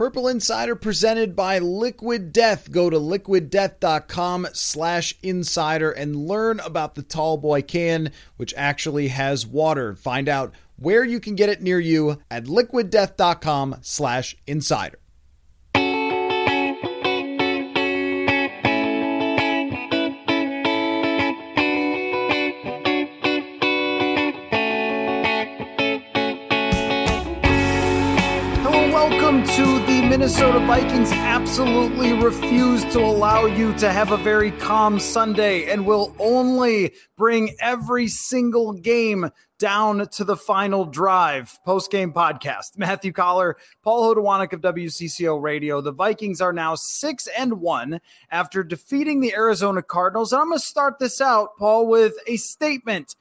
Purple Insider presented by Liquid Death. Go to liquiddeath.com/insider and learn about the Tall Boy can, which actually has water. Find out where you can get it near you at liquiddeath.com/insider. To the Minnesota Vikings absolutely refuse to allow you to have a very calm Sunday and will only bring every single game down to the final drive. Post-game podcast. Matthew Collar, Paul Hodewanik of WCCO Radio. The Vikings are now 6-1 after defeating the Arizona Cardinals. And I'm going to start this out, Paul, with a statement.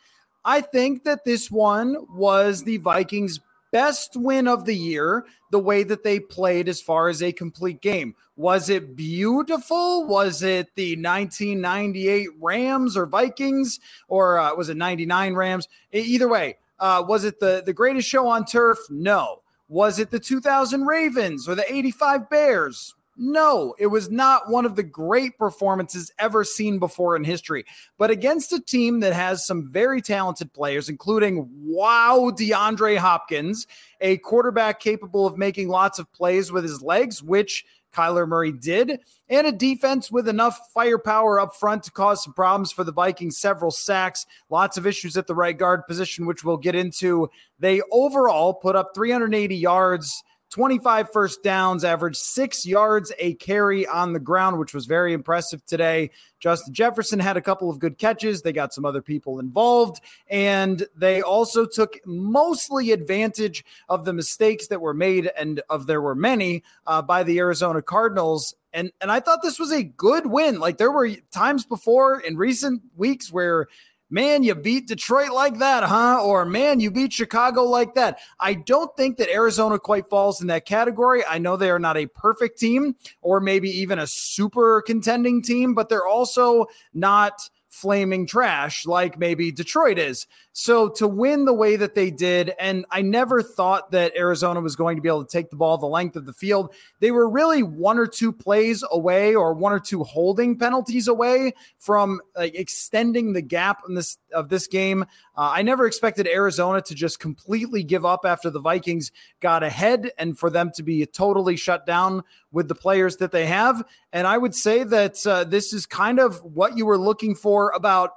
I think that this one was the Vikings' best win of the year, the way that they played as far as a complete game. Was it beautiful? Was it the 1998 Rams or Vikings? Or was it 99 Rams? Either way, was it the greatest show on turf? No. Was it the 2000 Ravens or the 85 Bears? No, it was not one of the great performances ever seen before in history, but against a team that has some very talented players, including DeAndre Hopkins, a quarterback capable of making lots of plays with his legs, which Kyler Murray did, and a defense with enough firepower up front to cause some problems for the Vikings, several sacks, lots of issues at the right guard position, which we'll get into. They overall put up 380 yards, 25 first downs, averaged 6 yards a carry on the ground, which was very impressive today. Justin Jefferson had a couple of good catches. They got some other people involved, and they also took mostly advantage of the mistakes that were made, and of there were many by the Arizona Cardinals. And I thought this was a good win. Like, there were times before in recent weeks where, man, you beat Detroit like that, huh? Or, man, you beat Chicago like that. I don't think that Arizona quite falls in that category. I know they are not a perfect team or maybe even a super contending team, but they're also not flaming trash like maybe Detroit is. So to win the way that they did, and I never thought that Arizona was going to be able to take the ball the length of the field. They were really one or two plays away or one or two holding penalties away from extending the gap in this of this game. I never expected Arizona to just completely give up after the Vikings got ahead and for them to be totally shut down with the players that they have. And I would say that this is kind of what you were looking for, about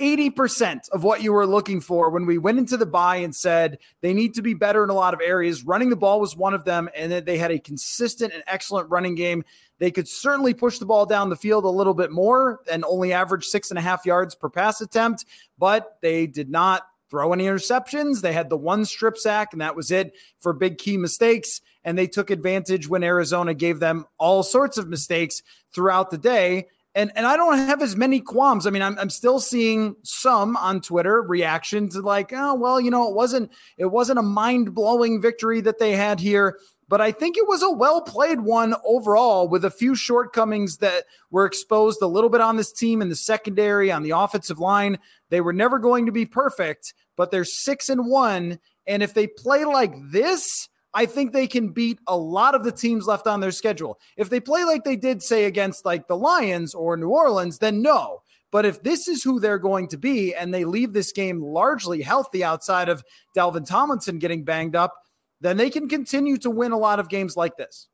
80% of what you were looking for when we went into the bye and said they need to be better in a lot of areas. Running the ball was one of them, and that they had a consistent and excellent running game. They could certainly push the ball down the field a little bit more and only average 6.5 yards per pass attempt, but they did not throw any interceptions. They had the one strip sack, and that was it for big key mistakes. And they took advantage when Arizona gave them all sorts of mistakes throughout the day. And I don't have as many qualms. I mean, I'm still seeing some on Twitter reaction to like, oh, well, you know, it wasn't a mind-blowing victory that they had here. But I think it was a well-played one overall, with a few shortcomings that were exposed a little bit on this team in the secondary, on the offensive line. They were never going to be perfect, but they're 6-1. And if they play like this, I think they can beat a lot of the teams left on their schedule. If they play like they did, say, against like the Lions or New Orleans, then no. But if this is who they're going to be and they leave this game largely healthy outside of Dalvin Tomlinson getting banged up, then they can continue to win a lot of games like this.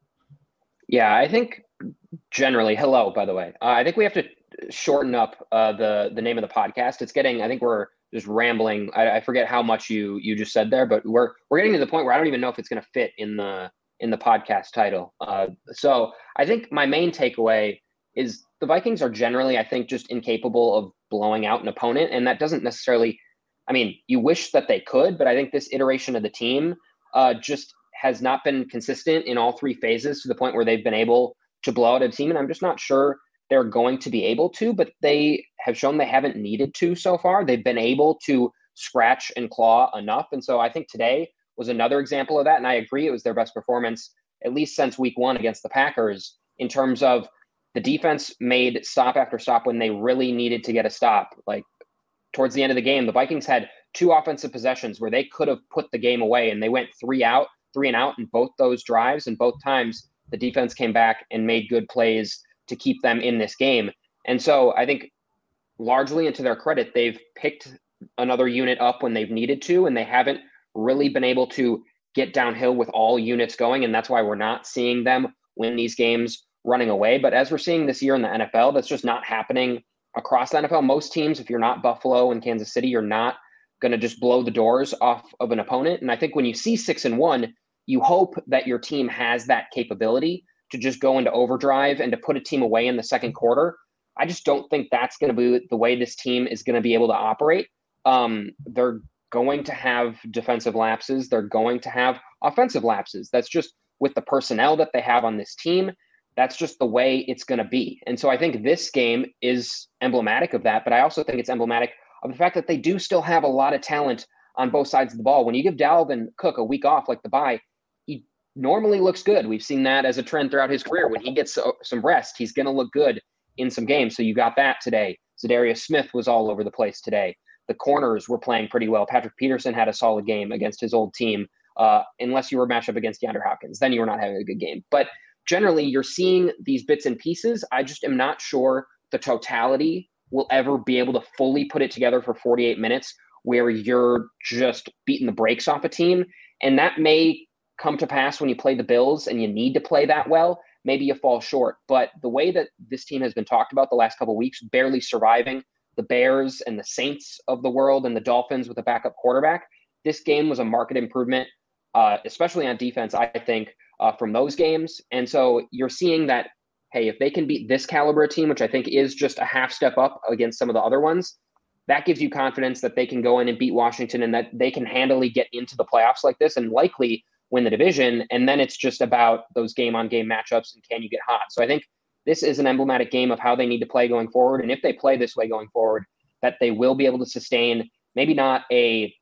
Yeah, I think generally, I think we have to shorten up the name of the podcast. It's getting, I think we're just rambling. I forget how much you just said there, but we're getting to the point where I don't even know if it's going to fit in the podcast title. So I think my main takeaway is the Vikings are generally, I think, just incapable of blowing out an opponent. And that doesn't necessarily, I mean, you wish that they could, but I think this iteration of the team just has not been consistent in all three phases to the point where they've been able to blow out a team. And I'm just not sure they're going to be able to, but they have shown they haven't needed to so far. They've been able to scratch and claw enough. And so I think today was another example of that. And I agree it was their best performance, at least since week one against the Packers, in terms of the defense made stop after stop when they really needed to get a stop. Like towards the end of the game, the Vikings had two offensive possessions where they could have put the game away, and they went three and out in both those drives. And both times the defense came back and made good plays to keep them in this game. And so I think largely, and to their credit, they've picked another unit up when they've needed to, and they haven't really been able to get downhill with all units going. And that's why we're not seeing them win these games running away. But as we're seeing this year in the NFL, that's just not happening across the NFL. Most teams, if you're not Buffalo and Kansas City, you're not going to just blow the doors off of an opponent. And I think when you see 6-1, you hope that your team has that capability to just go into overdrive and to put a team away in the second quarter. I just don't think that's going to be the way this team is going to be able to operate. They're going to have defensive lapses. They're going to have offensive lapses. That's just with the personnel that they have on this team. That's just the way it's going to be. And so I think this game is emblematic of that, but I also think it's emblematic of the fact that they do still have a lot of talent on both sides of the ball. When you give Dalvin Cook a week off, like the bye, he normally looks good. We've seen that as a trend throughout his career. When he gets some rest, he's going to look good in some games. So you got that today. Za'Darius Smith was all over the place today. The corners were playing pretty well. Patrick Peterson had a solid game against his old team, unless you were matched up against DeAndre Hopkins. Then you were not having a good game. But generally, you're seeing these bits and pieces. I just am not sure the totality will ever be able to fully put it together for 48 minutes where you're just beating the brakes off a team. And that may come to pass when you play the Bills and you need to play that well. Maybe you fall short. But the way that this team has been talked about the last couple of weeks, barely surviving the Bears and the Saints of the world and the Dolphins with a backup quarterback, this game was a marked improvement, especially on defense, I think, from those games. And so you're seeing that, hey, if they can beat this caliber team, which I think is just a half step up against some of the other ones, that gives you confidence that they can go in and beat Washington and that they can handily get into the playoffs like this and likely win the division. And then it's just about those game-on-game matchups and can you get hot. So I think this is an emblematic game of how they need to play going forward. And if they play this way going forward, that they will be able to sustain maybe not a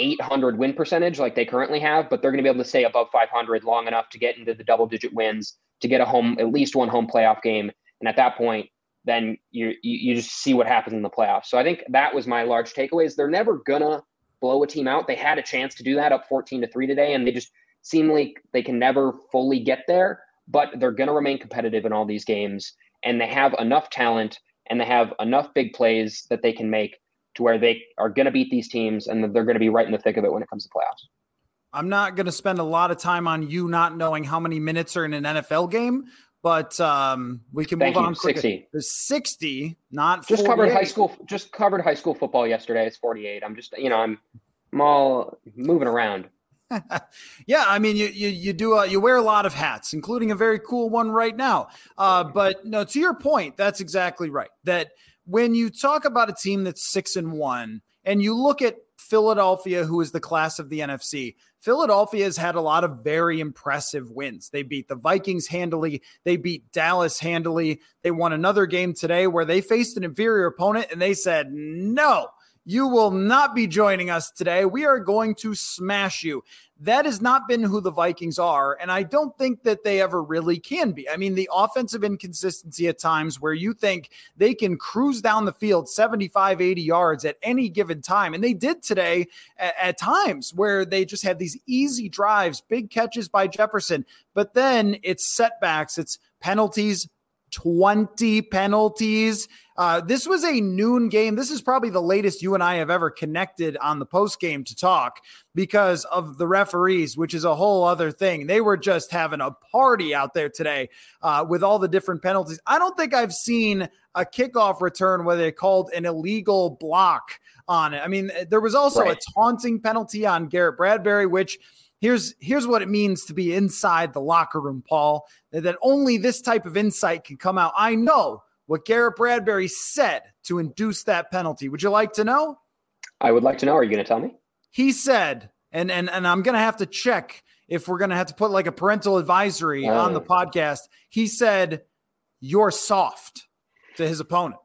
800 win percentage like they currently have, but they're going to be able to stay above 500 long enough to get into the double-digit wins, to get a home, at least one home playoff game. And at that point, then you just see what happens in the playoffs. So I think that was my large takeaway is they're never gonna blow a team out. They had a chance to do that up 14-3 today, and they just seem like they can never fully get there, but they're gonna remain competitive in all these games. And they have enough talent and they have enough big plays that they can make to where they are gonna beat these teams and that they're gonna be right in the thick of it when it comes to playoffs. I'm not going to spend a lot of time on you not knowing how many minutes are in an NFL game, but we can move on quickly. 60. There's 60, not 48. Just covered high school football yesterday. It's 48. I'm just, I'm all moving around. Yeah, I mean, you wear a lot of hats, including a very cool one right now. But no, to your point, that's exactly right. That when you talk about a team that's 6-1, and you look at Philadelphia, who is the class of the NFC. Philadelphia has had a lot of very impressive wins. They beat the Vikings handily. They beat Dallas handily. They won another game today where they faced an inferior opponent and they said, no, you will not be joining us today. We are going to smash you. That has not been who the Vikings are, and I don't think that they ever really can be. I mean, the offensive inconsistency at times where you think they can cruise down the field 75, 80 yards at any given time, and they did today at times where they just had these easy drives, big catches by Jefferson, but then it's setbacks, it's penalties, 20 penalties. This was a noon game. This is probably the latest you and I have ever connected on the post game to talk because of the referees, which is a whole other thing. They were just having a party out there today with all the different penalties. I don't think I've seen a kickoff return where they called an illegal block on it. I mean, there was also a taunting penalty on Garrett Bradbury, which here's what it means to be inside the locker room, Paul, that only this type of insight can come out. I know what Garrett Bradbury said to induce that penalty. Would you like to know? I would like to know. Are you going to tell me? He said, and I'm going to have to check if we're going to have to put like a parental advisory on the podcast, he said, "You're soft" to his opponent.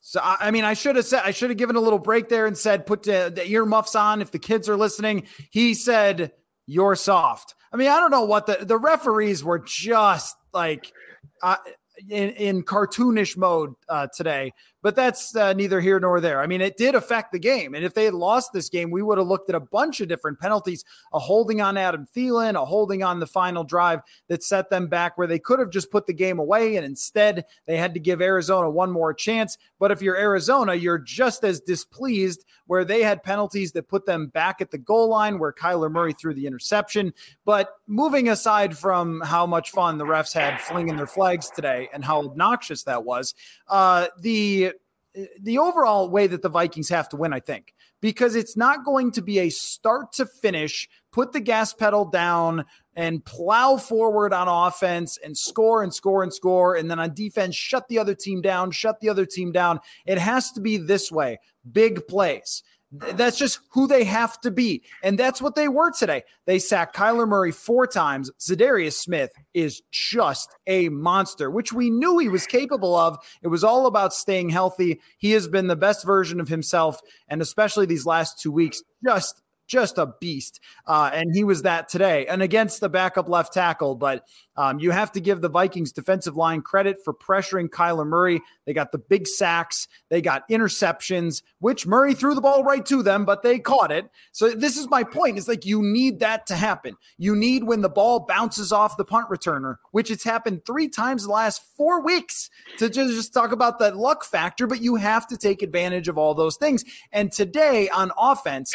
So, I mean, I should have given a little break there and said, put the earmuffs on if the kids are listening. He said, "You're soft." I mean, I don't know what the referees were just like in cartoonish mode today, but that's neither here nor there. I mean, it did affect the game. And if they had lost this game, we would have looked at a bunch of different penalties, a holding on Adam Thielen, a holding on the final drive that set them back where they could have just put the game away. And instead they had to give Arizona one more chance. But if you're Arizona, you're just as displeased where they had penalties that put them back at the goal line where Kyler Murray threw the interception. But moving aside from how much fun the refs had flinging their flags today and how obnoxious that was, the overall way that the Vikings have to win, I think, because it's not going to be a start to finish, put the gas pedal down and plow forward on offense and score and score and score. And then on defense, shut the other team down, It has to be this way. Big plays. That's just who they have to be. And that's what they were today. They sacked Kyler Murray 4 times. Za'Darius Smith is just a monster, which we knew he was capable of. It was all about staying healthy. He has been the best version of himself, and especially these last 2 weeks, just a beast. And he was that today and against the backup left tackle. But you have to give the Vikings defensive line credit for pressuring Kyler Murray. They got the big sacks. They got interceptions, which Murray threw the ball right to them, but they caught it. So this is my point. It's like, you need that to happen. You need when the ball bounces off the punt returner, which it's happened 3 times in the last 4 weeks, to just talk about that luck factor, but you have to take advantage of all those things. And today on offense,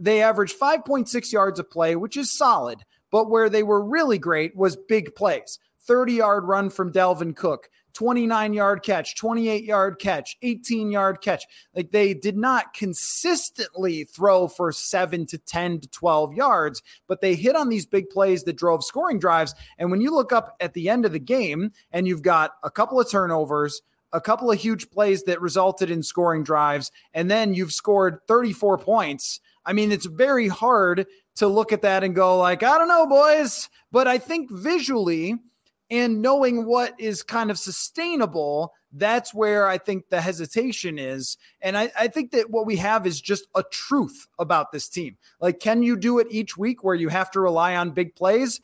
they averaged 5.6 yards of play, which is solid, but where they were really great was big plays. 30-yard run from Dalvin Cook, 29-yard catch, 28-yard catch, 18-yard catch. Like, they did not consistently throw for 7 to 10 to 12 yards, but they hit on these big plays that drove scoring drives. And when you look up at the end of the game and you've got a couple of turnovers, a couple of huge plays that resulted in scoring drives, and then you've scored 34 points, I mean, it's very hard to look at that and go like, I don't know, boys, but I think visually and knowing what is kind of sustainable, that's where I think the hesitation is. And I think that what we have is just a truth about this team. Like, can you do it each week where you have to rely on big plays?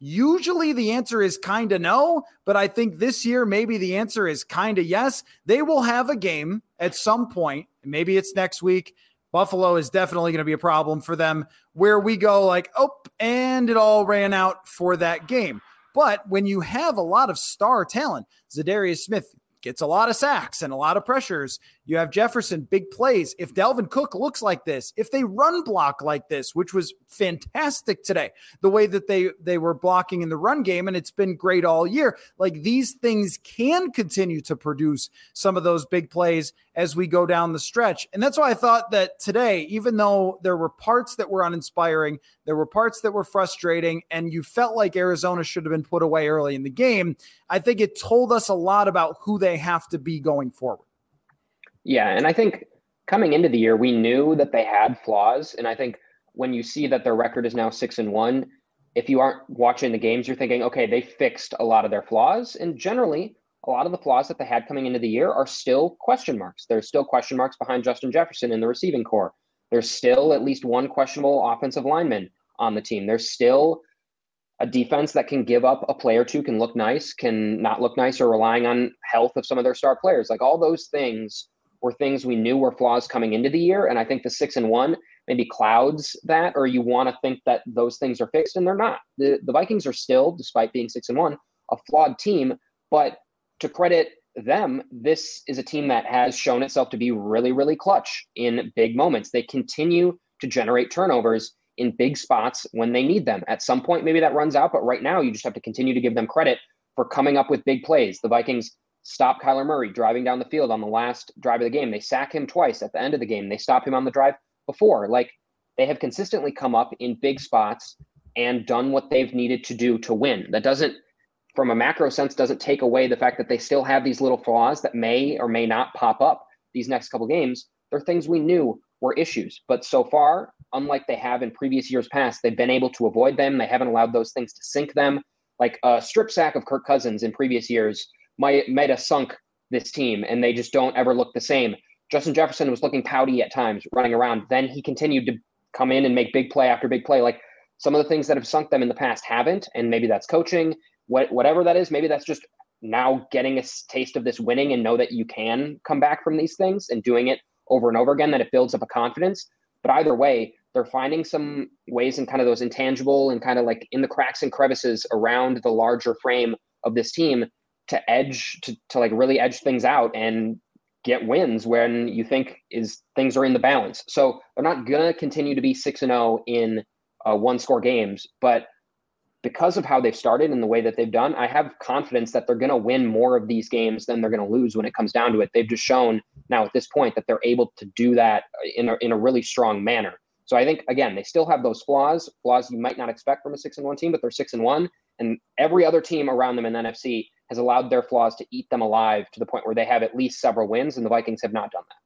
Usually the answer is kind of no, but I think this year maybe the answer is kind of yes. They will have a game at some point. Maybe it's next week. Buffalo is definitely going to be a problem for them, where we go like, oh, and it all ran out for that game. But when you have a lot of star talent, Za'Darius Smith gets a lot of sacks and a lot of pressures. You have Jefferson, big plays. If Dalvin Cook looks like this, if they run block like this, which was fantastic today, the way that they were blocking in the run game, and it's been great all year. Like, these things can continue to produce some of those big plays as we go down the stretch. And that's why I thought that today, even though there were parts that were uninspiring, there were parts that were frustrating, and you felt like Arizona should have been put away early in the game, I think it told us a lot about who they have to be going forward. Yeah, and I think coming into the year, we knew that they had flaws. And I think when you see that their record is now 6-1, if you aren't watching the games, you're thinking, okay, they fixed a lot of their flaws. And generally, a lot of the flaws that they had coming into the year are still question marks. There's still question marks behind Justin Jefferson in the receiving corps. There's still at least one questionable offensive lineman on the team. There's still a defense that can give up a play or two, can look nice, can not look nice, or relying on health of some of their star players. Like, all those things were things we knew were flaws coming into the year. And I think the 6-1 maybe clouds that, or you want to think that those things are fixed, and they're not. The Vikings are still, despite being 6-1, a flawed team. But to credit them, this is a team that has shown itself to be really, really clutch in big moments. They continue to generate turnovers in big spots when they need them. At some point, maybe that runs out, but right now you just have to continue to give them credit for coming up with big plays. The Vikings stop Kyler Murray driving down the field on the last drive of the game. They sack him twice at the end of the game. They stop him on the drive before. Like, they have consistently come up in big spots and done what they've needed to do to win. That doesn't, from a macro sense, doesn't take away the fact that they still have these little flaws that may or may not pop up these next couple games. They're things we knew were issues, but so far unlike they have in previous years past. They've been able to avoid them. They haven't allowed those things to sink them. Like a strip sack of Kirk Cousins in previous years might have sunk this team, and they just don't ever look the same. Justin Jefferson was looking pouty at times, running around. Then he continued to come in and make big play after big play. Like, some of the things that have sunk them in the past haven't, and maybe that's coaching, whatever that is. Maybe that's just now getting a taste of this winning and know that you can come back from these things and doing it over and over again, that it builds up a confidence. But either way, they're finding some ways in kind of those intangible and kind of like in the cracks and crevices around the larger frame of this team to edge, to like really edge things out and get wins when you think things are in the balance. So they're not going to continue to be 6-0 in one-score games, but because of how they've started and the way that they've done, I have confidence that they're going to win more of these games than they're going to lose when it comes down to it. They've just shown now at this point that they're able to do that in a really strong manner. So I think, again, they still have those flaws you might not expect from a 6-1 team, but they're 6-1, and every other team around them in the NFC has allowed their flaws to eat them alive to the point where they have at least several wins, and the Vikings have not done that.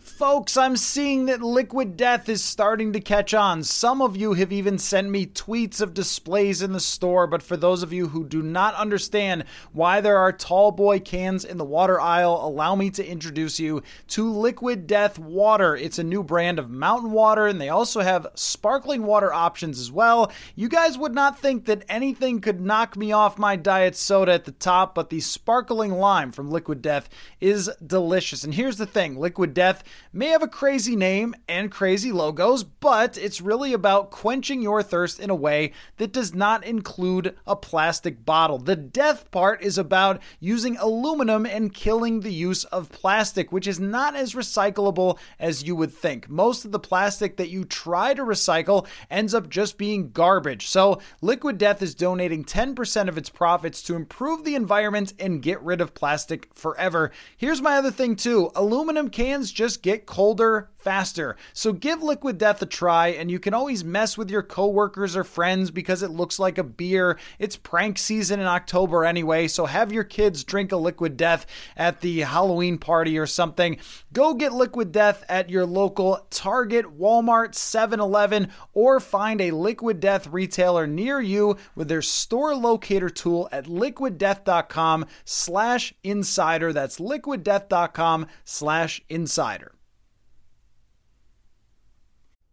Folks, I'm seeing that Liquid Death is starting to catch on. Some of you have even sent me tweets of displays in the store, but for those of you who do not understand why there are tall boy cans in the water aisle, allow me to introduce you to Liquid Death Water. It's a new brand of mountain water, and they also have sparkling water options as well. You guys would not think that anything could knock me off my diet soda at the top, but the sparkling lime from Liquid Death is delicious. And here's the thing, Liquid Death may have a crazy name and crazy logos, but it's really about quenching your thirst in a way that does not include a plastic bottle. The death part is about using aluminum and killing the use of plastic, which is not as recyclable as you would think. Most of the plastic that you try to recycle ends up just being garbage. So Liquid Death is donating 10% of its profits to improve the environment and get rid of plastic forever. Here's my other thing too. Aluminum cans just get colder faster. So give Liquid Death a try, and you can always mess with your coworkers or friends because it looks like a beer. It's prank season in October anyway, so have your kids drink a Liquid Death at the Halloween party or something. Go get Liquid Death at your local Target, Walmart, 7-Eleven, or find a Liquid Death retailer near you with their store locator tool at liquiddeath.com/insider. That's liquiddeath.com/insider.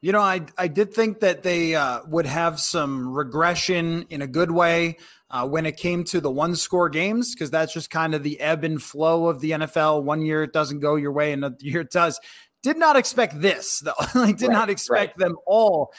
You know, I did think that they would have some regression in a good way when it came to the one-score games, because that's just kind of the ebb and flow of the NFL. One year it doesn't go your way, another year it does. Did not expect this, though. I did not expect them all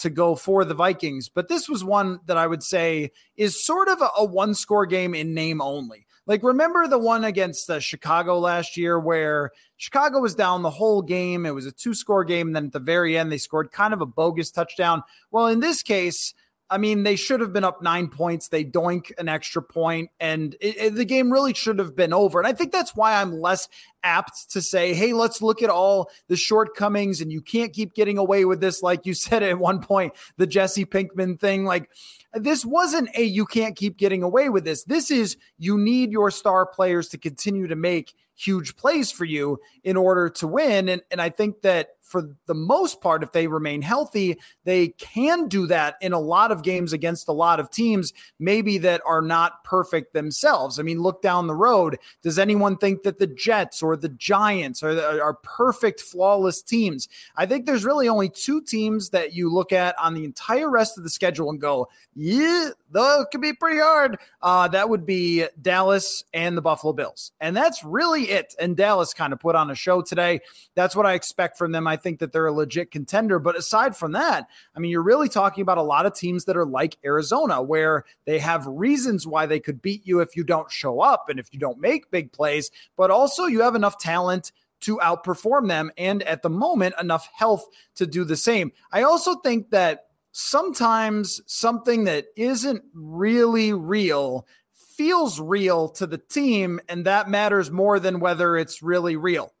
to go for the Vikings. But this was one that I would say is sort of a one-score game in name only. Like, remember the one against Chicago last year where Chicago was down the whole game? It was a two-score game, and then at the very end they scored kind of a bogus touchdown. Well, in this case, I mean, they should have been up 9 points. They doink an extra point, and the game really should have been over. And I think that's why I'm less apt to say, hey, let's look at all the shortcomings, and you can't keep getting away with this. Like you said at one point, the Jesse Pinkman thing, like this wasn't a you can't keep getting away with this. This is you need your star players to continue to make huge plays for you in order to win. And I think that for the most part, if they remain healthy, they can do that in a lot of games against a lot of teams, maybe that are not perfect themselves. I mean, look down the road. Does anyone think that the Jets or the Giants are perfect, flawless teams? I think there's really only two teams that you look at on the entire rest of the schedule and go, yeah, that could be pretty hard. That would be Dallas and the Buffalo Bills. And that's really it. And Dallas kind of put on a show today. That's what I expect from them. I think that they're a legit contender. But aside from that, I mean, you're really talking about a lot of teams that are like Arizona, where they have reasons why they could beat you if you don't show up and if you don't make big plays, but also you have enough talent to outperform them, and at the moment, enough health to do the same. I also think that sometimes something that isn't really real feels real to the team, and that matters more than whether it's really real.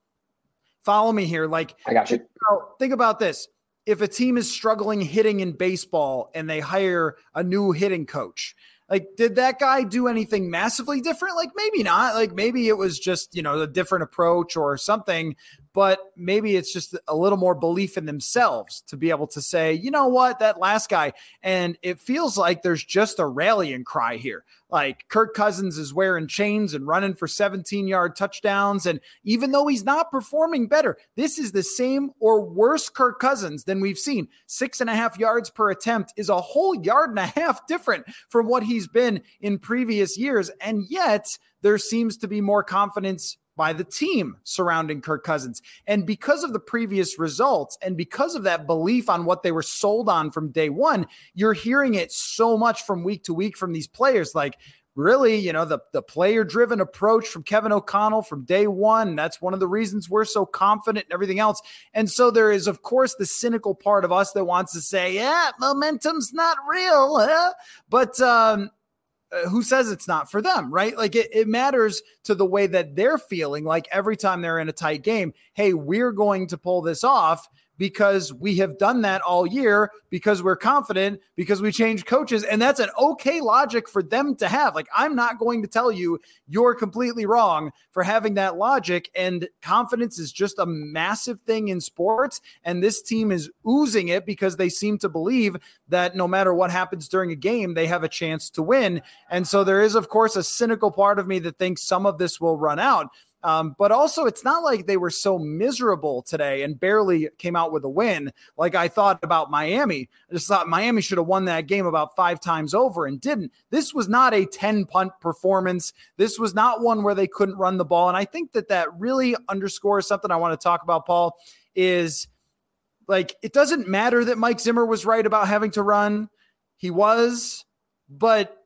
Follow me here. Like, I got you. Think about this. If a team is struggling hitting in baseball and they hire a new hitting coach, like, did that guy do anything massively different? Like, maybe not. Like, maybe it was just, you know, a different approach or something, but maybe it's just a little more belief in themselves to be able to say, you know what, that last guy. And it feels like there's just a rallying cry here. Like, Kirk Cousins is wearing chains and running for 17-yard touchdowns. And even though he's not performing better, this is the same or worse Kirk Cousins than we've seen. 6.5 yards per attempt is a whole 1.5 yards different from what he's been in previous years. And yet there seems to be more confidence by the team surrounding Kirk Cousins. And because of the previous results and because of that belief on what they were sold on from day one, you're hearing it so much from week to week from these players. Like, really, you know, the player-driven approach from Kevin O'Connell from day one, that's one of the reasons we're so confident and everything else. And so there is, of course, the cynical part of us that wants to say, yeah, momentum's not real, huh? But, who says it's not for them, right? Like, it matters to the way that they're feeling. Like, every time they're in a tight game, hey, we're going to pull this off because we have done that all year, because we're confident, because we changed coaches. And that's an okay logic for them to have. Like, I'm not going to tell you you're completely wrong for having that logic. And confidence is just a massive thing in sports. And this team is oozing it because they seem to believe that no matter what happens during a game, they have a chance to win. And so there is, of course, a cynical part of me that thinks some of this will run out. But also, it's not like they were so miserable today and barely came out with a win. Like, I thought about Miami. I just thought Miami should have won that game about 5 times over and didn't. This was not a 10-punt performance. This was not one where they couldn't run the ball. And I think that really underscores something I want to talk about, Paul, is, like, it doesn't matter that Mike Zimmer was right about having to run. He was, but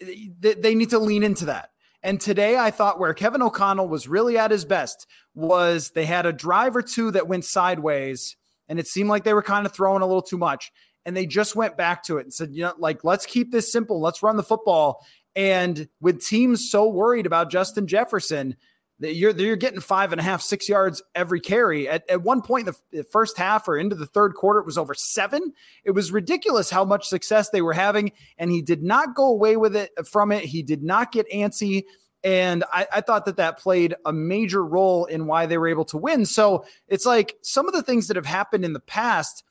they need to lean into that. And today I thought where Kevin O'Connell was really at his best was they had a drive or two that went sideways, and it seemed like they were kind of throwing a little too much. And they just went back to it and said, you know, like, let's keep this simple. Let's run the football. And with teams so worried about Justin Jefferson, that you're getting 5.5, 6 yards every carry. At one point in the first half or into the third quarter, it was over 7. It was ridiculous how much success they were having, and he did not go away with it from it. He did not get antsy, and I thought that played a major role in why they were able to win. So it's like some of the things that have happened in the past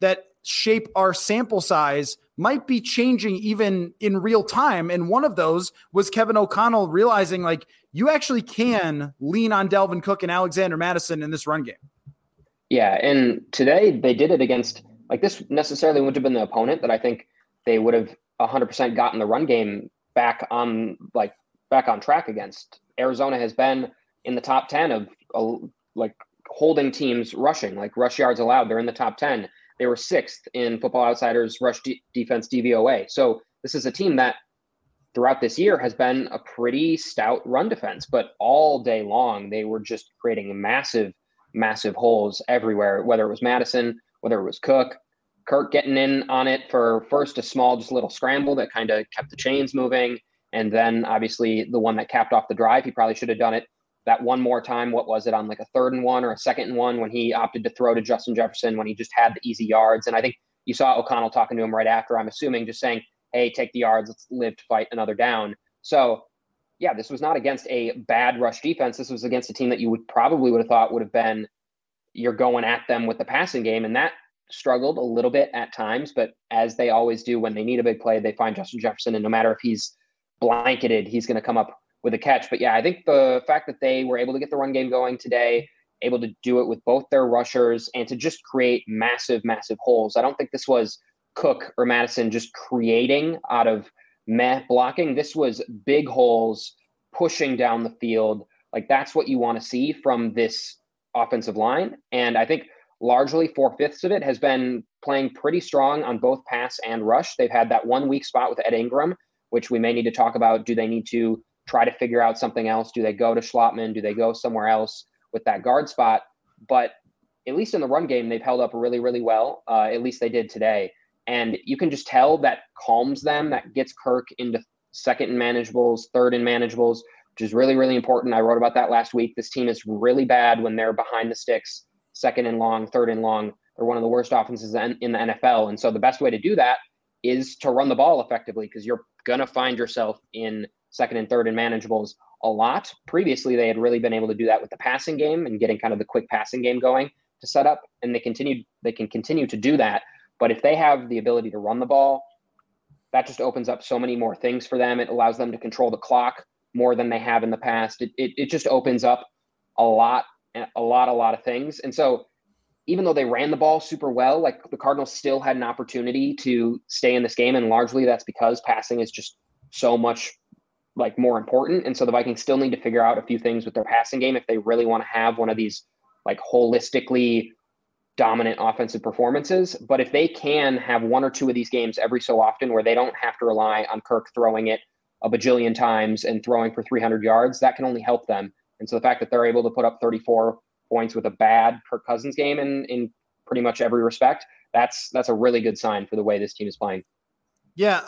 that shape our sample size might be changing even in real time. And one of those was Kevin O'Connell realizing, like, you actually can lean on Dalvin Cook and Alexander Mattison in this run game. Yeah. And today they did it against, like, this necessarily wouldn't have been the opponent that I think they would have 100% gotten the run game back on track against. Arizona has been in the top 10 of like holding teams rushing, like rush yards allowed. They're in the top 10. They were 6th in Football Outsiders rush defense DVOA. So this is a team that throughout this year has been a pretty stout run defense, but all day long, they were just creating massive, massive holes everywhere, whether it was Madison, whether it was Cook, Kirk getting in on it for first a small, just little scramble that kind of kept the chains moving. And then obviously the one that capped off the drive, he probably should have done it that one more time. What was it, on like a 3rd and 1 or a 2nd and 1 when he opted to throw to Justin Jefferson when he just had the easy yards? And I think you saw O'Connell talking to him right after, I'm assuming, just saying, hey, take the yards, let's live to fight another down. So, yeah, this was not against a bad rush defense. This was against a team that you would have thought would have been, you're going at them with the passing game, and that struggled a little bit at times, but as they always do when they need a big play, they find Justin Jefferson, and no matter if he's blanketed, he's going to come up with a catch. But, yeah, I think the fact that they were able to get the run game going today, able to do it with both their rushers, and to just create massive, massive holes. I don't think this was Cook or Madison just creating out of meh blocking. This was big holes pushing down the field. Like, that's what you want to see from this offensive line. And I think largely 4/5 of it has been playing pretty strong on both pass and rush. They've had that one weak spot with Ed Ingram, which we may need to talk about. Do they need to try to figure out something else? Do they go to Schlottmann? Do they go somewhere else? with that guard spot. But at least in the run game, they've held up really, really well. At least they did today. And you can just tell that calms them, that gets Kirk into second and manageables, third and manageables, which is really, really important. I wrote about that last week. This team is really bad when they're behind the sticks, second and long, third and long. They're one of the worst offenses in the NFL. And so the best way to do that is to run the ball effectively, because you're going to find yourself in second and third and manageables a lot. Previously, they had really been able to do that with the passing game and getting kind of the quick passing game going to set up, and they can continue to do that. But if they have the ability to run the ball, that just opens up so many more things for them. It allows them to control the clock more than they have in the past. It just opens up a lot of things. And so even though they ran the ball super well, like, the Cardinals still had an opportunity to stay in this game. And largely that's because passing is just so much like more important. And so the Vikings still need to figure out a few things with their passing game if they really want to have one of these like holistically dominant offensive performances. But if they can have one or two of these games every so often where they don't have to rely on Kirk throwing it a bajillion times and throwing for 300 yards, that can only help them. And so the fact that they're able to put up 34 points with a bad Kirk Cousins game in pretty much every respect, that's a really good sign for the way this team is playing. Yeah,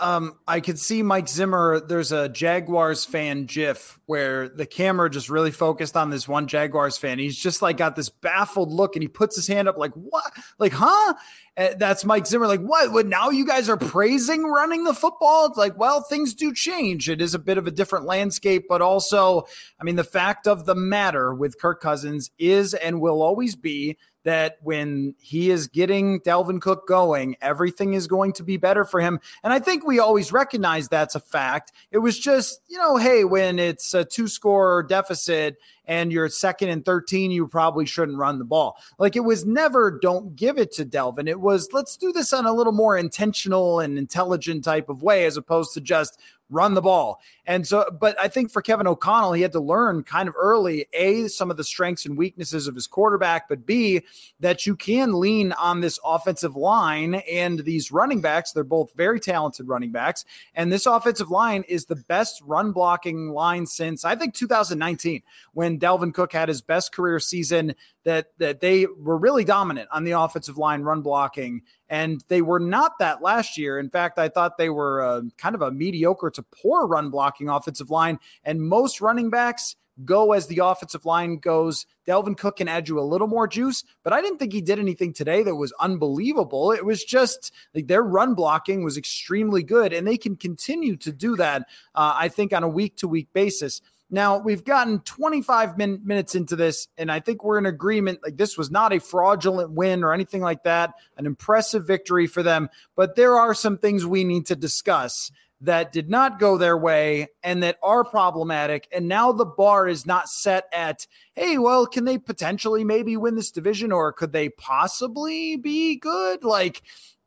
I could see Mike Zimmer. There's a Jaguars fan gif where the camera just really focused on this one Jaguars fan. He's just like got this baffled look, and he puts his hand up like, what? Like, huh? And that's Mike Zimmer. Like, what? What? Now you guys are praising running the football? It's like, well, things do change. It is a bit of a different landscape, but also, I mean, the fact of the matter with Kirk Cousins is and will always be that when he is getting Dalvin Cook going, everything is going to be better for him. And I think we always recognize that's a fact. It was just, you know, hey, when it's a 2-score deficit and you're second and 13, you probably shouldn't run the ball. Like, it was never don't give it to Dalvin. It was let's do this on a little more intentional and intelligent type of way as opposed to just run the ball. And so, but I think for Kevin O'Connell, he had to learn kind of early, A, some of the strengths and weaknesses of his quarterback, but B, that you can lean on this offensive line and these running backs. They're both very talented running backs. And this offensive line is the best run blocking line since, I think, 2019, when Dalvin Cook had his best career season, that they were really dominant on the offensive line run blocking. And they were not that last year. In fact, I thought they were kind of a mediocre to poor run blocking offensive line. And most running backs go as the offensive line goes. Dalvin Cook can add you a little more juice, but I didn't think he did anything today that was unbelievable. It was just like their run blocking was extremely good, and they can continue to do that, I think, on a week-to-week basis. Now, we've gotten 25 minutes into this, and I think we're in agreement. Like, this was not a fraudulent win or anything like that, an impressive victory for them. But there are some things we need to discuss that did not go their way and that are problematic. And now the bar is not set at, hey, well, can they potentially maybe win this division, or could they possibly be good? Like,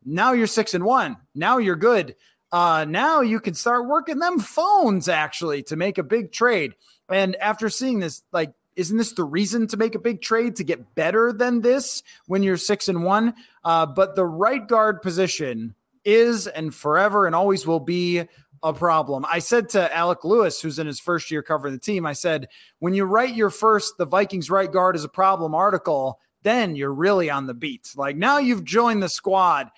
now you're 6-1. Now you're good. Now you can start working them phones, actually, to make a big trade. And after seeing this, like, isn't this the reason to make a big trade, to get better than this when you're 6-1? But the right guard position is and forever and always will be a problem. I said to Alec Lewis, who's in his first year covering the team, I said, when you write your first "The Vikings right guard is a problem" article, then you're really on the beat. Like, now you've joined the squad.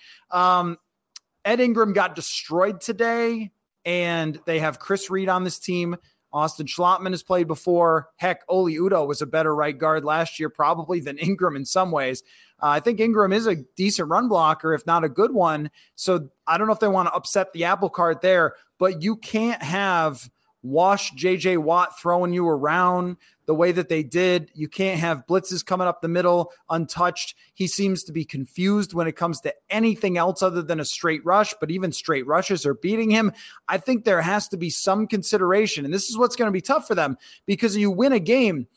Ed Ingram got destroyed today, and they have Chris Reed on this team. Austin Schlottmann has played before. Heck, Ole Udo was a better right guard last year probably than Ingram in some ways. I think Ingram is a decent run blocker, if not a good one. So I don't know if they want to upset the apple cart there, but you can't have washed J.J. Watt throwing you around the way that they did. You can't have blitzes coming up the middle untouched. He seems to be confused when it comes to anything else other than a straight rush, but even straight rushes are beating him. I think there has to be some consideration, and this is what's going to be tough for them, because you win a game,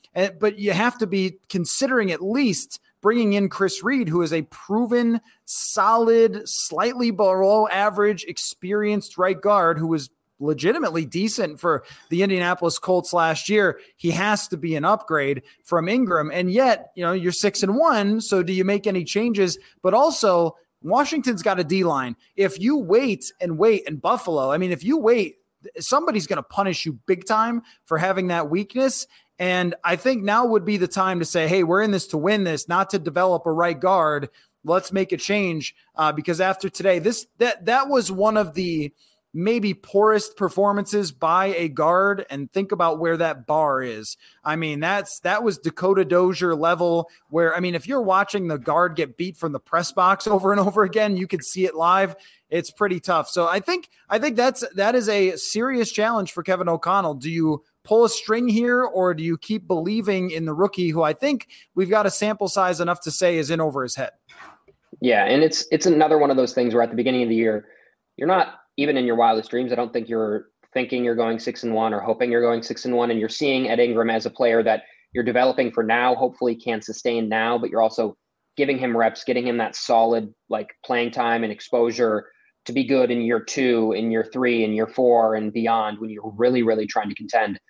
but you have to be considering at least bringing in Chris Reed, who is a proven, solid, slightly below average, experienced right guard who was legitimately decent for the Indianapolis Colts last year. He has to be an upgrade from Ingram. And yet, you know, you're 6-1. So do you make any changes? But also, Washington's got a D-line. If you wait and Buffalo, I mean, if you wait, somebody's going to punish you big time for having that weakness. And I think now would be the time to say, hey, we're in this to win this, not to develop a right guard. Let's make a change because after today, that was one of the maybe poorest performances by a guard, and think about where that bar is. I mean, that was Dakota Dozier level where, I mean, if you're watching the guard get beat from the press box over and over again, you can see it live. It's pretty tough. So I think that is a serious challenge for Kevin O'Connell. Do you pull a string here, or do you keep believing in the rookie, who I think we've got a sample size enough to say is in over his head? Yeah. And it's another one of those things where at the beginning of the year, you're not even in your wildest dreams. I don't think you're thinking you're going 6-1 or hoping you're going 6-1. And you're seeing Ed Ingram as a player that you're developing for now, hopefully can sustain now, but you're also giving him reps, getting him that solid, like, playing time and exposure to be good in year 2, in year 3, in year 4 and beyond, when you're really, really trying to contend.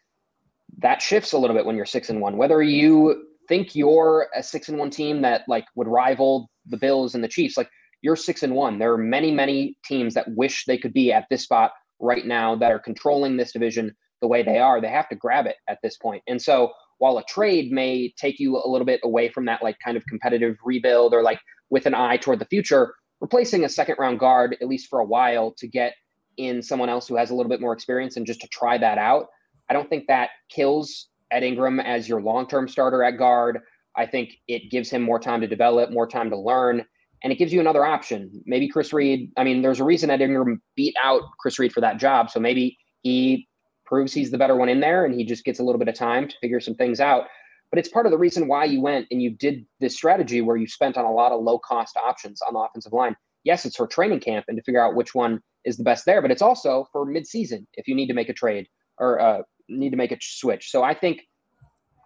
That shifts a little bit when you're 6-1, whether you think you're a 6-1 team that, like, would rival the Bills and the Chiefs. Like, you're 6-1. There are many, many teams that wish they could be at this spot right now that are controlling this division the way they are. They have to grab it at this point. And so while a trade may take you a little bit away from that, like, kind of competitive rebuild or, like, with an eye toward the future, replacing a second round guard, at least for a while, to get in someone else who has a little bit more experience and just to try that out, I don't think that kills Ed Ingram as your long-term starter at guard. I think it gives him more time to develop, more time to learn, and it gives you another option. Maybe Chris Reed. I mean, there's a reason Ed Ingram beat out Chris Reed for that job. So maybe he proves he's the better one in there and he just gets a little bit of time to figure some things out. But it's part of the reason why you went and you did this strategy where you spent on a lot of low-cost options on the offensive line. Yes, it's for training camp and to figure out which one is the best there, but it's also for midseason if you need to make a trade or need to make a switch. So I think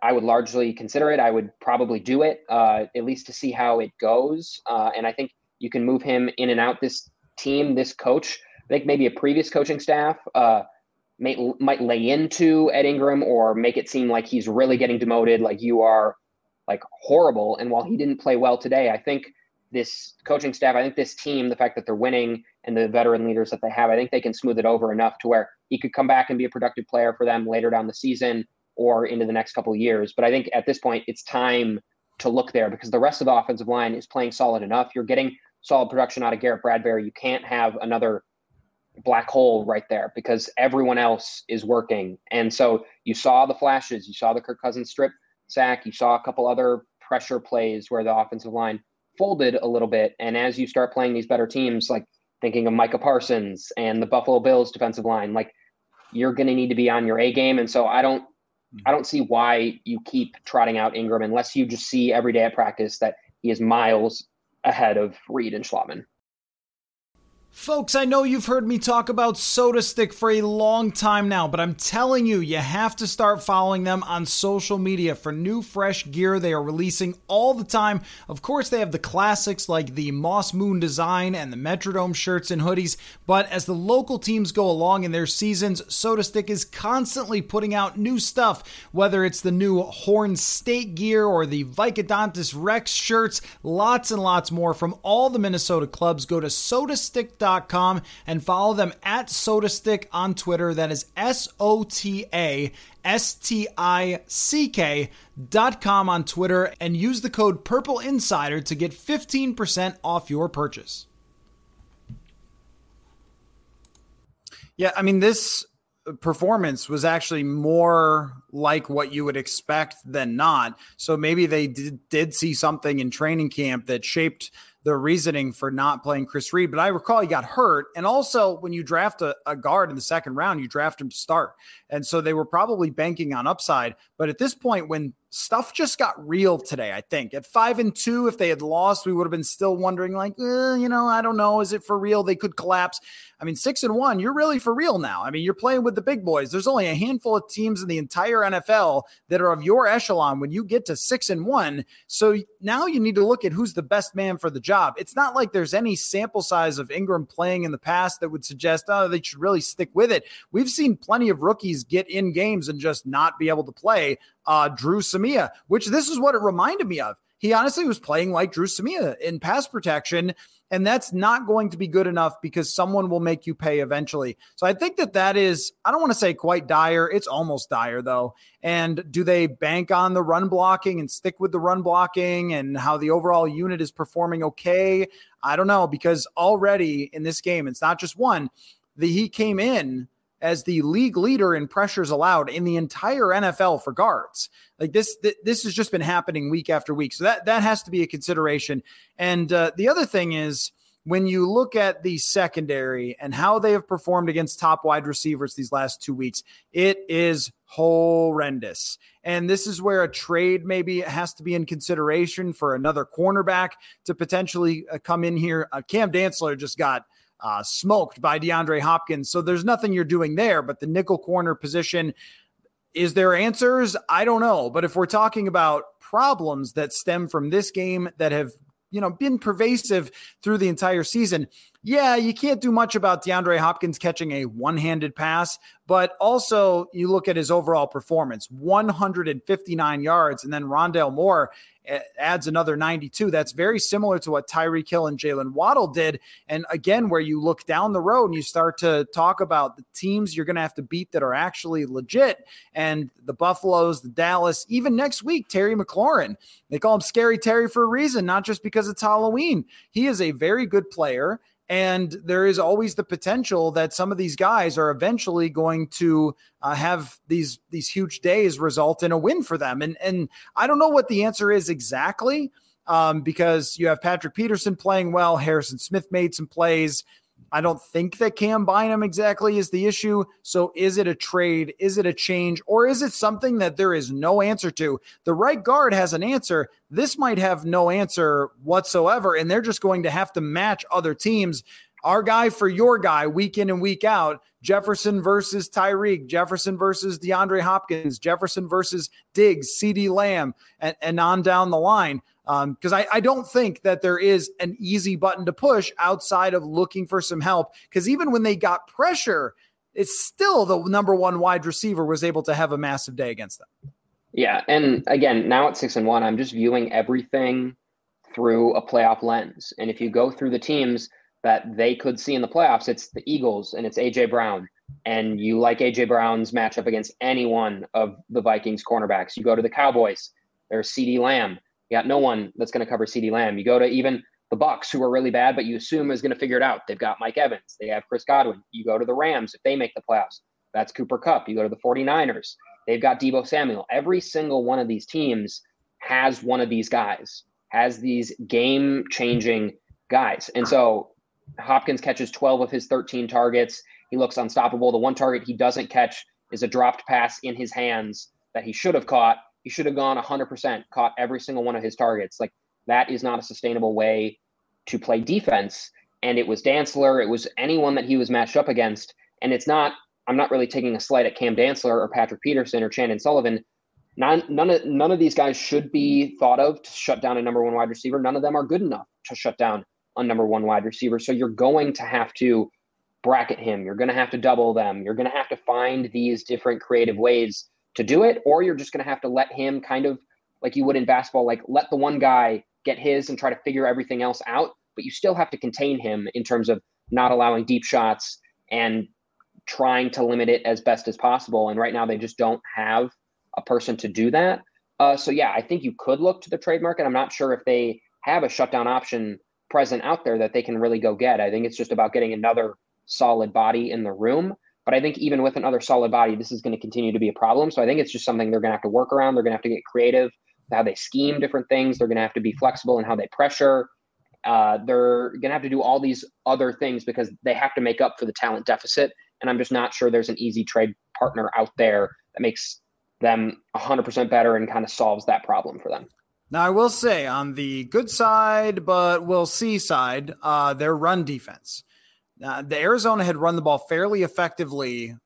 I would largely consider it. I would probably do it, at least to see how it goes. And I think you can move him in and out. This team, this coach, I think maybe a previous coaching staff might lay into Ed Ingram or make it seem like he's really getting demoted, like you are, like, horrible. And while he didn't play well today, I think this coaching staff, I think this team, the fact that they're winning and the veteran leaders that they have, I think they can smooth it over enough to where he could come back and be a productive player for them later down the season or into the next couple of years. But I think at this point, it's time to look there because the rest of the offensive line is playing solid enough. You're getting solid production out of Garrett Bradbury. You can't have another black hole right there because everyone else is working. And so you saw the flashes. You saw the Kirk Cousins strip sack. You saw a couple other pressure plays where the offensive line folded a little bit. And as you start playing these better teams, like thinking of Micah Parsons and the Buffalo Bills defensive line, like you're going to need to be on your A game. And so I don't see why you keep trotting out Ingram unless you just see every day at practice that he is miles ahead of Reed and Schlottmann. Folks, I know you've heard me talk about Soda Stick for a long time now, but I'm telling you, you have to start following them on social media for new, fresh gear they are releasing all the time. Of course, they have the classics like the Moss Moon design and the Metrodome shirts and hoodies, but as the local teams go along in their seasons, Soda Stick is constantly putting out new stuff, whether it's the new Horn State gear or the Vicodontis Rex shirts, lots and lots more from all the Minnesota clubs. Go to sodastick.com and follow them at Soda Stick on Twitter. That is SOTASTICK.com on Twitter, and use the code PURPLEINSIDER to get 15% off your purchase. Yeah, I mean, this performance was actually more like what you would expect than not. So maybe they did see something in training camp that shaped the reasoning for not playing Chris Reed, but I recall he got hurt. And also when you draft a guard in the second round, you draft him to start. And so they were probably banking on upside. But at this point, when stuff just got real today, I think at 5-2, if they had lost, we would have been still wondering like, I don't know, is it for real? They could collapse. I mean, 6-1, you're really for real now. I mean, you're playing with the big boys. There's only a handful of teams in the entire NFL that are of your echelon when you get to 6-1. So now you need to look at who's the best man for the job. It's not like there's any sample size of Ingram playing in the past that would suggest, they should really stick with it. We've seen plenty of rookies get in games and just not be able to play. Drew Samia, which this is what it reminded me of. he honestly was playing like Drew Samia in pass protection, and that's not going to be good enough because someone will make you pay eventually. So I think that is, I don't want to say quite dire. It's almost dire, though. And do they bank on the run blocking and stick with the run blocking and how the overall unit is performing okay? I don't know, because already in this game, it's not just one. He came in as the league leader in pressures allowed in the entire NFL for guards. Like this has just been happening week after week. So that has to be a consideration. And the other thing is, when you look at the secondary and how they have performed against top wide receivers these last 2 weeks, it is horrendous. And this is where a trade maybe has to be in consideration for another cornerback to potentially come in here. Cam Dantzler just got smoked by DeAndre Hopkins. So there's nothing you're doing there, but the nickel corner position, is there answers? I don't know. But if we're talking about problems that stem from this game that have, been pervasive through the entire season, yeah, you can't do much about DeAndre Hopkins catching a one-handed pass, but also you look at his overall performance, 159 yards. And then Rondale Moore adds another 92. That's very similar to what Tyreek Hill and Jaylen Waddle did. And again, where you look down the road and you start to talk about the teams you're going to have to beat that are actually legit, and the Buffaloes, the Dallas, even next week, Terry McLaurin. They call him Scary Terry for a reason, not just because it's Halloween. He is a very good player, and there is always the potential that some of these guys are eventually going to have these huge days result in a win for them. And I don't know what the answer is exactly, because you have Patrick Peterson playing well. Harrison Smith made some plays. I don't think that Cam Bynum exactly is the issue. So is it a trade? Is it a change? Or is it something that there is no answer to? The right guard has an answer. This might have no answer whatsoever, and they're just going to have to match other teams. Our guy for your guy, week in and week out, Jefferson versus Tyreek, Jefferson versus DeAndre Hopkins, Jefferson versus Diggs, CeeDee Lamb, and on down the line. Because I don't think that there is an easy button to push outside of looking for some help. Because even when they got pressure, it's still the number one wide receiver was able to have a massive day against them. Yeah, and again, now at 6-1, I'm just viewing everything through a playoff lens. And if you go through the teams that they could see in the playoffs, it's the Eagles and it's A.J. Brown. And you like A.J. Brown's matchup against any one of the Vikings cornerbacks. You go to the Cowboys, there's CeeDee Lamb. You got no one that's going to cover CeeDee Lamb. You go to even the Bucs, who are really bad, but you assume is going to figure it out. They've got Mike Evans. They have Chris Godwin. You go to the Rams, if they make the playoffs, that's Cooper Kupp. You go to the 49ers, they've got Deebo Samuel. Every single one of these teams has one of these guys, has these game-changing guys. And so Hopkins catches 12 of his 13 targets. He looks unstoppable. The one target he doesn't catch is a dropped pass in his hands that he should have caught. He should have gone 100%, caught every single one of his targets. Like, that is not a sustainable way to play defense. And it was Dantzler. It was anyone that he was matched up against. And it's not, I'm not really taking a slight at Cam Dantzler or Patrick Peterson or Chandon Sullivan. None of these guys should be thought of to shut down a number one wide receiver. None of them are good enough to shut down a number one wide receiver. So you're going to have to bracket him. You're going to have to double them. You're going to have to find these different creative ways to do it, or you're just going to have to let him, kind of like you would in basketball, like let the one guy get his and try to figure everything else out, but you still have to contain him in terms of not allowing deep shots and trying to limit it as best as possible. And right now they just don't have a person to do that. So yeah, I think you could look to the trade market. I'm not sure if they have a shutdown option present out there that they can really go get. I think it's just about getting another solid body in the room. But I think even with another solid body, this is going to continue to be a problem. So I think it's just something they're going to have to work around. They're going to have to get creative with how they scheme different things. They're going to have to be flexible in how they pressure. They're going to have to do all these other things because they have to make up for the talent deficit. And I'm just not sure there's an easy trade partner out there that makes them 100% better and kind of solves that problem for them. Now, I will say on the good side, but we'll see side, their run defense. The Arizona had run the ball fairly effectively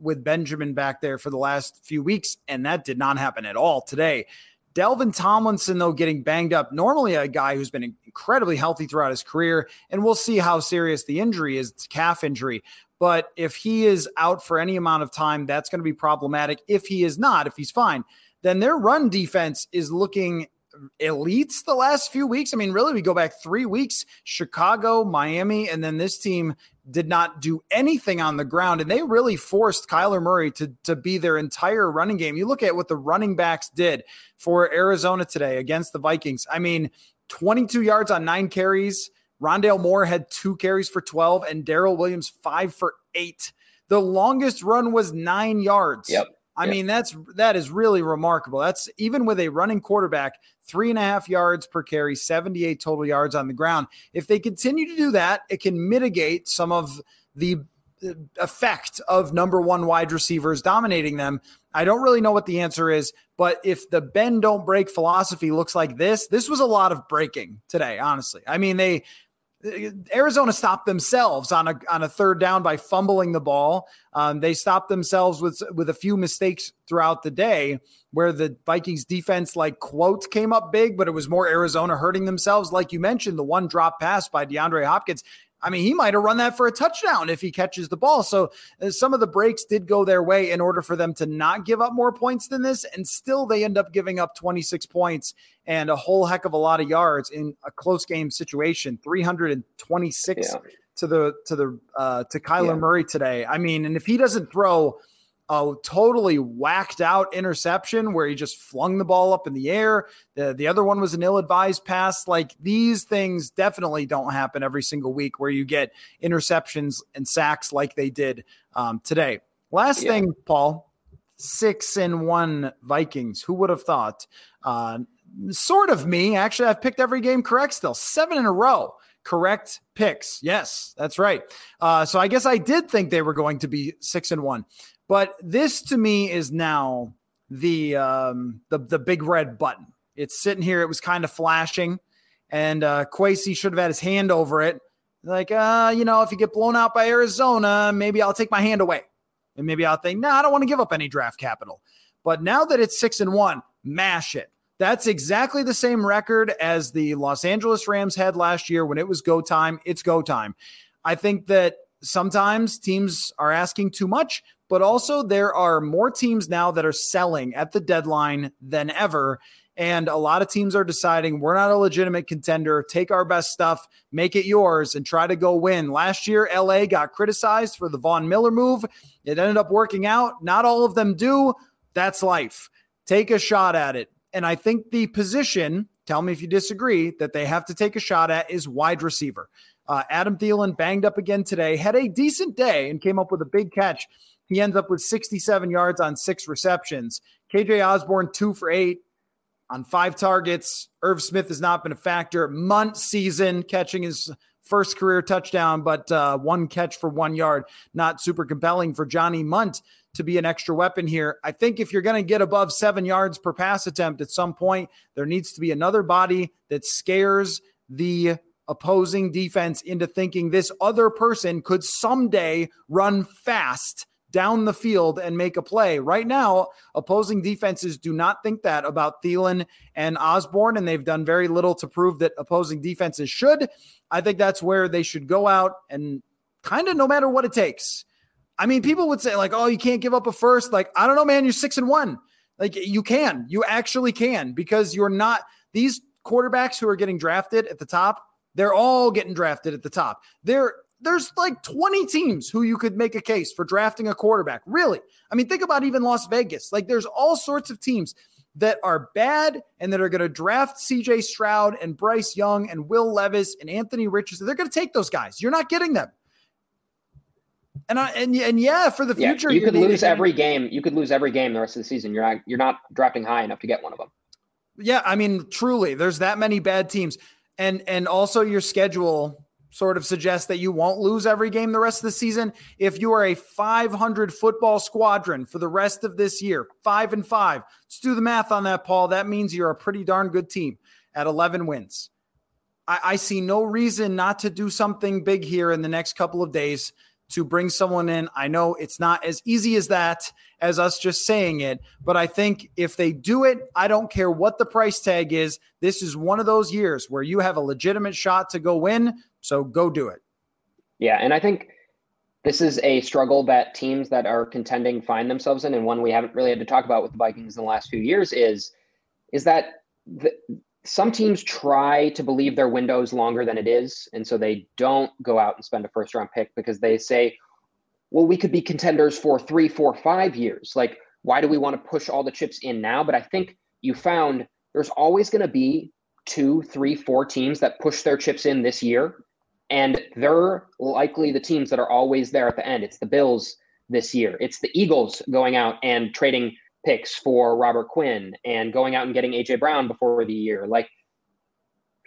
with Benjamin back there for the last few weeks, and that did not happen at all today. Dalvin Tomlinson, though, getting banged up, normally a guy who's been incredibly healthy throughout his career, and we'll see how serious the injury is. It's a calf injury. But if he is out for any amount of time, that's going to be problematic. If he is not, if he's fine, then their run defense is looking elites the last few weeks. I mean, really, we go back 3 weeks, Chicago, Miami, and then this team did not do anything on the ground, and they really forced Kyler Murray to be their entire running game. You look at what the running backs did for Arizona today against the Vikings. I mean, 22 yards on 9 carries. Rondale Moore had 2 carries for 12, and Darrell Williams 5 for 8. The longest run was 9 yards. Yep. I mean, that is really remarkable. That's even with a running quarterback, 3.5 yards per carry, 78 total yards on the ground. If they continue to do that, it can mitigate some of the effect of number one wide receivers dominating them. I don't really know what the answer is, but if the bend don't break philosophy looks like this, this was a lot of breaking today, honestly. I mean, Arizona stopped themselves on a third down by fumbling the ball. They stopped themselves with a few mistakes throughout the day where the Vikings defense, like, quote, came up big, but it was more Arizona hurting themselves. Like you mentioned, the one drop pass by DeAndre Hopkins. I mean, he might have run that for a touchdown if he catches the ball. So some of the breaks did go their way in order for them to not give up more points than this. And still they end up giving up 26 points and a whole heck of a lot of yards in a close game situation, 326 to Kyler Murray today. I mean, and if he doesn't throw a totally whacked out interception where he just flung the ball up in the air, the other one was an ill-advised pass. Like, these things definitely don't happen every single week where you get interceptions and sacks like they did today. Last thing, Paul, 6-1 Vikings. Who would have thought? Sort of me. Actually, I've picked every game correct still. 7 in a row. Correct picks. Yes, that's right. So I guess I did think they were going to be 6-1. But this to me is now the big red button. It's sitting here. It was kind of flashing, and Kwesi should have had his hand over it. Like, if you get blown out by Arizona, maybe I'll take my hand away, and maybe I'll think, I don't want to give up any draft capital. But now that it's 6-1, mash it. That's exactly the same record as the Los Angeles Rams had last year when it was go time. It's go time. I think that sometimes teams are asking too much. But also there are more teams now that are selling at the deadline than ever. And a lot of teams are deciding we're not a legitimate contender. Take our best stuff, make it yours, and try to go win. Last year, LA got criticized for the Von Miller move. It ended up working out. Not all of them do. That's life. Take a shot at it. And I think the position, tell me if you disagree, that they have to take a shot at is wide receiver. Adam Thielen banged up again today, had a decent day and came up with a big catch. He ends up with 67 yards on 6 receptions. KJ Osborne, 2 for 8 on 5 targets. Irv Smith has not been a factor. Munt season, catching his first career touchdown, but 1 catch for 1 yard. Not super compelling for Johnny Munt to be an extra weapon here. I think if you're going to get above 7 yards per pass attempt at some point, there needs to be another body that scares the opposing defense into thinking this other person could someday run fast down the field and make a play. Right now, opposing defenses do not think that about Thielen and Osborne, and they've done very little to prove that opposing defenses should. I think that's where they should go out and kind of no matter what it takes. I mean, people would say like, oh, you can't give up a first. Like, I don't know, man, you're 6-1. Like, you can, you actually can, because you're not these quarterbacks who are getting drafted at the top. They're all getting drafted at the top. There's like 20 teams who you could make a case for drafting a quarterback. Really? I mean, think about even Las Vegas. Like, there's all sorts of teams that are bad and that are going to draft CJ Stroud and Bryce Young and Will Levis and Anthony Richardson. They're going to take those guys. You're not getting them. And for the future, you could lose every game. You could lose every game the rest of the season. You're not drafting high enough to get one of them. Yeah. I mean, truly, there's that many bad teams. And also your schedule sort of suggests that you won't lose every game the rest of the season. If you are a 500 football squadron for the rest of this year, 5-5, let's do the math on that, Paul. That means you're a pretty darn good team at 11 wins. I see no reason not to do something big here in the next couple of days to bring someone in. I know it's not as easy as that, as us just saying it, but I think if they do it, I don't care what the price tag is. This is one of those years where you have a legitimate shot to go win. So go do it. Yeah, and I think this is a struggle that teams that are contending find themselves in, and one we haven't really had to talk about with the Vikings in the last few years is that some teams try to believe their window is longer than it is, and so they don't go out and spend a first-round pick because they say, well, we could be contenders for 3, 4, 5 years. Like, why do we want to push all the chips in now? But I think you found there's always going to be 2, 3, 4 teams that push their chips in this year, and they're likely the teams that are always there at the end. It's the Bills this year. It's the Eagles going out and trading picks for Robert Quinn and going out and getting A.J. Brown before the year. Like,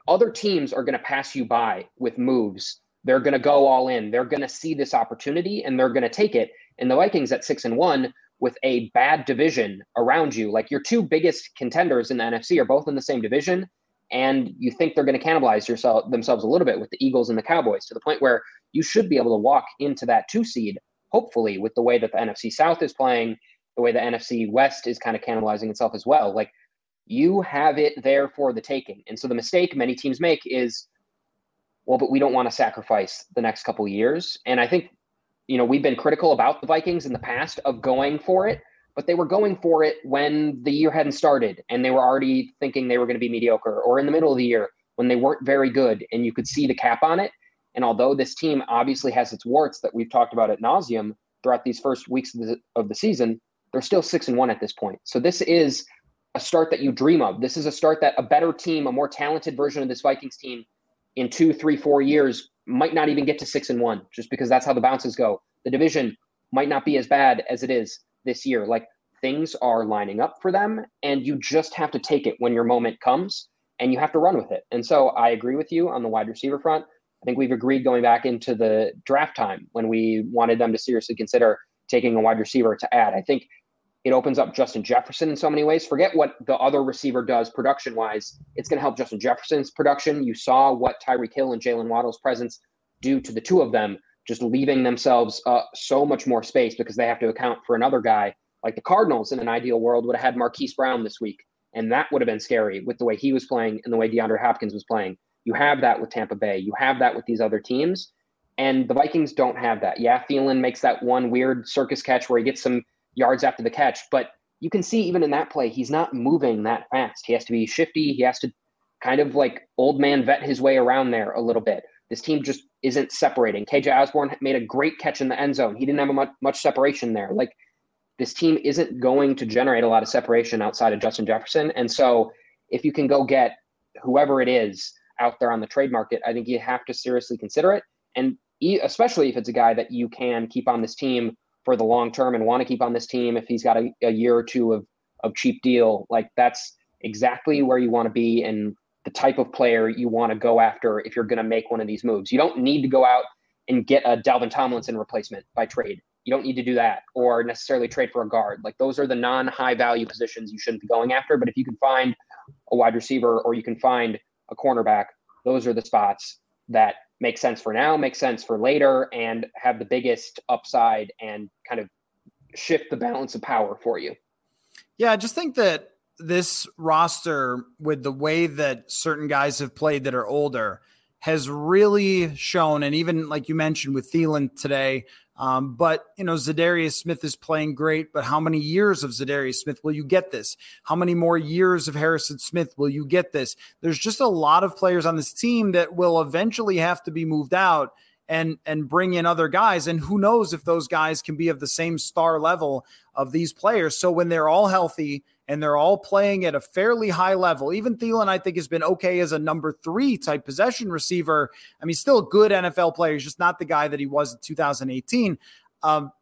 other teams are going to pass you by with moves. They're going to go all in. They're going to see this opportunity, and they're going to take it. And the Vikings at 6-1 with a bad division around you, like your two biggest contenders in the NFC are both in the same division, and you think they're going to cannibalize themselves a little bit with the Eagles and the Cowboys, to the point where you should be able to walk into that 2 seed, hopefully, with the way that the NFC South is playing, the way the NFC West is kind of cannibalizing itself as well. Like, you have it there for the taking. And so the mistake many teams make is, well, but we don't want to sacrifice the next couple of years. And I think, you know, we've been critical about the Vikings in the past of going for it, but they were going for it when the year hadn't started and they were already thinking they were going to be mediocre, or in the middle of the year when they weren't very good and you could see the cap on it. And although this team obviously has its warts that we've talked about ad nauseum throughout these first weeks of the season, they're still 6-1 at this point. So this is a start that you dream of. This is a start that a better team, a more talented version of this Vikings team in 2, 3, 4 years might not even get to 6-1, just because that's how the bounces go. The division might not be as bad as it is this year. Like, things are lining up for them, and you just have to take it when your moment comes, and you have to run with it. And so I agree with you on the wide receiver front. I think we've agreed going back into the draft time when we wanted them to seriously consider taking a wide receiver to add. I think it opens up Justin Jefferson in so many ways. Forget what the other receiver does production-wise. It's going to help Justin Jefferson's production. You saw what Tyreek Hill and Jaylen Waddle's presence do to the two of them, just leaving themselves so much more space because they have to account for another guy. Like, the Cardinals in an ideal world would have had Marquise Brown this week, and that would have been scary with the way he was playing and the way DeAndre Hopkins was playing. You have that with Tampa Bay. You have that with these other teams, and the Vikings don't have that. Yeah, Thielen makes that one weird circus catch where he gets some yards after the catch, but you can see even in that play, he's not moving that fast. He has to be shifty. He has to kind of like old man vet his way around there a little bit. This team just isn't separating. KJ Osborne made a great catch in the end zone. He didn't have much separation there. Like, this team isn't going to generate a lot of separation outside of Justin Jefferson. And so if you can go get whoever it is out there on the trade market, I think you have to seriously consider it. And especially if it's a guy that you can keep on this team for the long term and want to keep on this team, if he's got a year or two of cheap deal, like, that's exactly where you want to be and the type of player you want to go after if you're going to make one of these moves. You don't need to go out and get a Dalvin Tomlinson replacement by trade. You don't need to do that or necessarily trade for a guard. Like, those are the non-high value positions you shouldn't be going after. But if you can find a wide receiver or you can find a cornerback, those are the spots that make sense for now, make sense for later, and have the biggest upside and kind of shift the balance of power for you. Yeah, I just think that this roster, with the way that certain guys have played that are older, has really shown, and even like you mentioned with Thielen today, but, you know, Za'Darius Smith is playing great, but how many years of Za'Darius Smith will you get this? How many more years of Harrison Smith will you get this? There's just a lot of players on this team that will eventually have to be moved out and bring in other guys. And who knows if those guys can be of the same star level of these players. So when they're all healthy and they're all playing at a fairly high level, even Thielen, I think, has been okay as a number 3 type possession receiver. I mean, still a good NFL player. He's just not the guy that he was in 2018.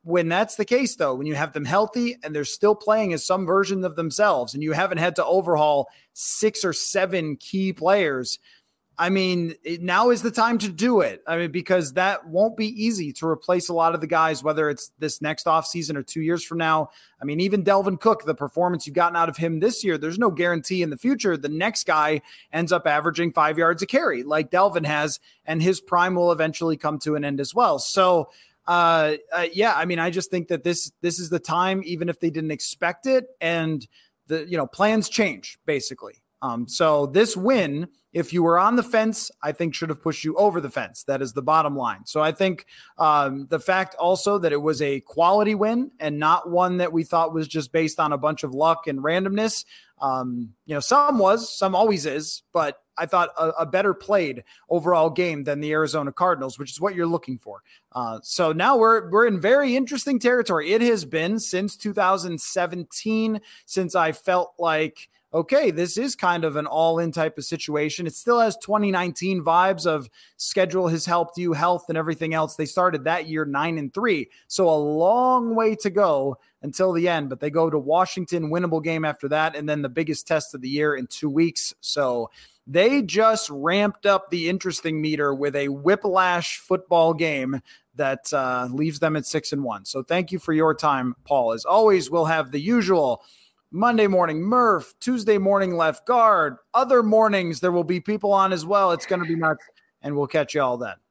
When that's the case, though, when you have them healthy and they're still playing as some version of themselves and you haven't had to overhaul 6 or 7 key players, I mean, now is the time to do it. I mean, because that won't be easy to replace a lot of the guys, whether it's this next offseason or 2 years from now. I mean, even Dalvin Cook, the performance you've gotten out of him this year, there's no guarantee in the future the next guy ends up averaging 5 yards a carry like Dalvin has, and his prime will eventually come to an end as well. So, yeah, I mean, I just think that this is the time, even if they didn't expect it, and the, you know, plans change basically. So this win if you were on the fence, I think should have pushed you over the fence. That is the bottom line. So I think the fact also that it was a quality win and not one that we thought was just based on a bunch of luck and randomness. Some was, some always is, but I thought a better played overall game than the Arizona Cardinals, which is what you're looking for. So now we're in very interesting territory. It has been since 2017 since I felt like, okay, this is kind of an all-in type of situation. It still has 2019 vibes of schedule has helped you, health and everything else. They started that year 9-3. So a long way to go until the end, but they go to Washington, winnable game after that, and then the biggest test of the year in 2 weeks. So they just ramped up the interesting meter with a whiplash football game that leaves them at 6-1. So thank you for your time, Paul. As always, we'll have the usual Monday morning Murph, Tuesday morning left guard. Other mornings, there will be people on as well. It's going to be nuts, and we'll catch you all then.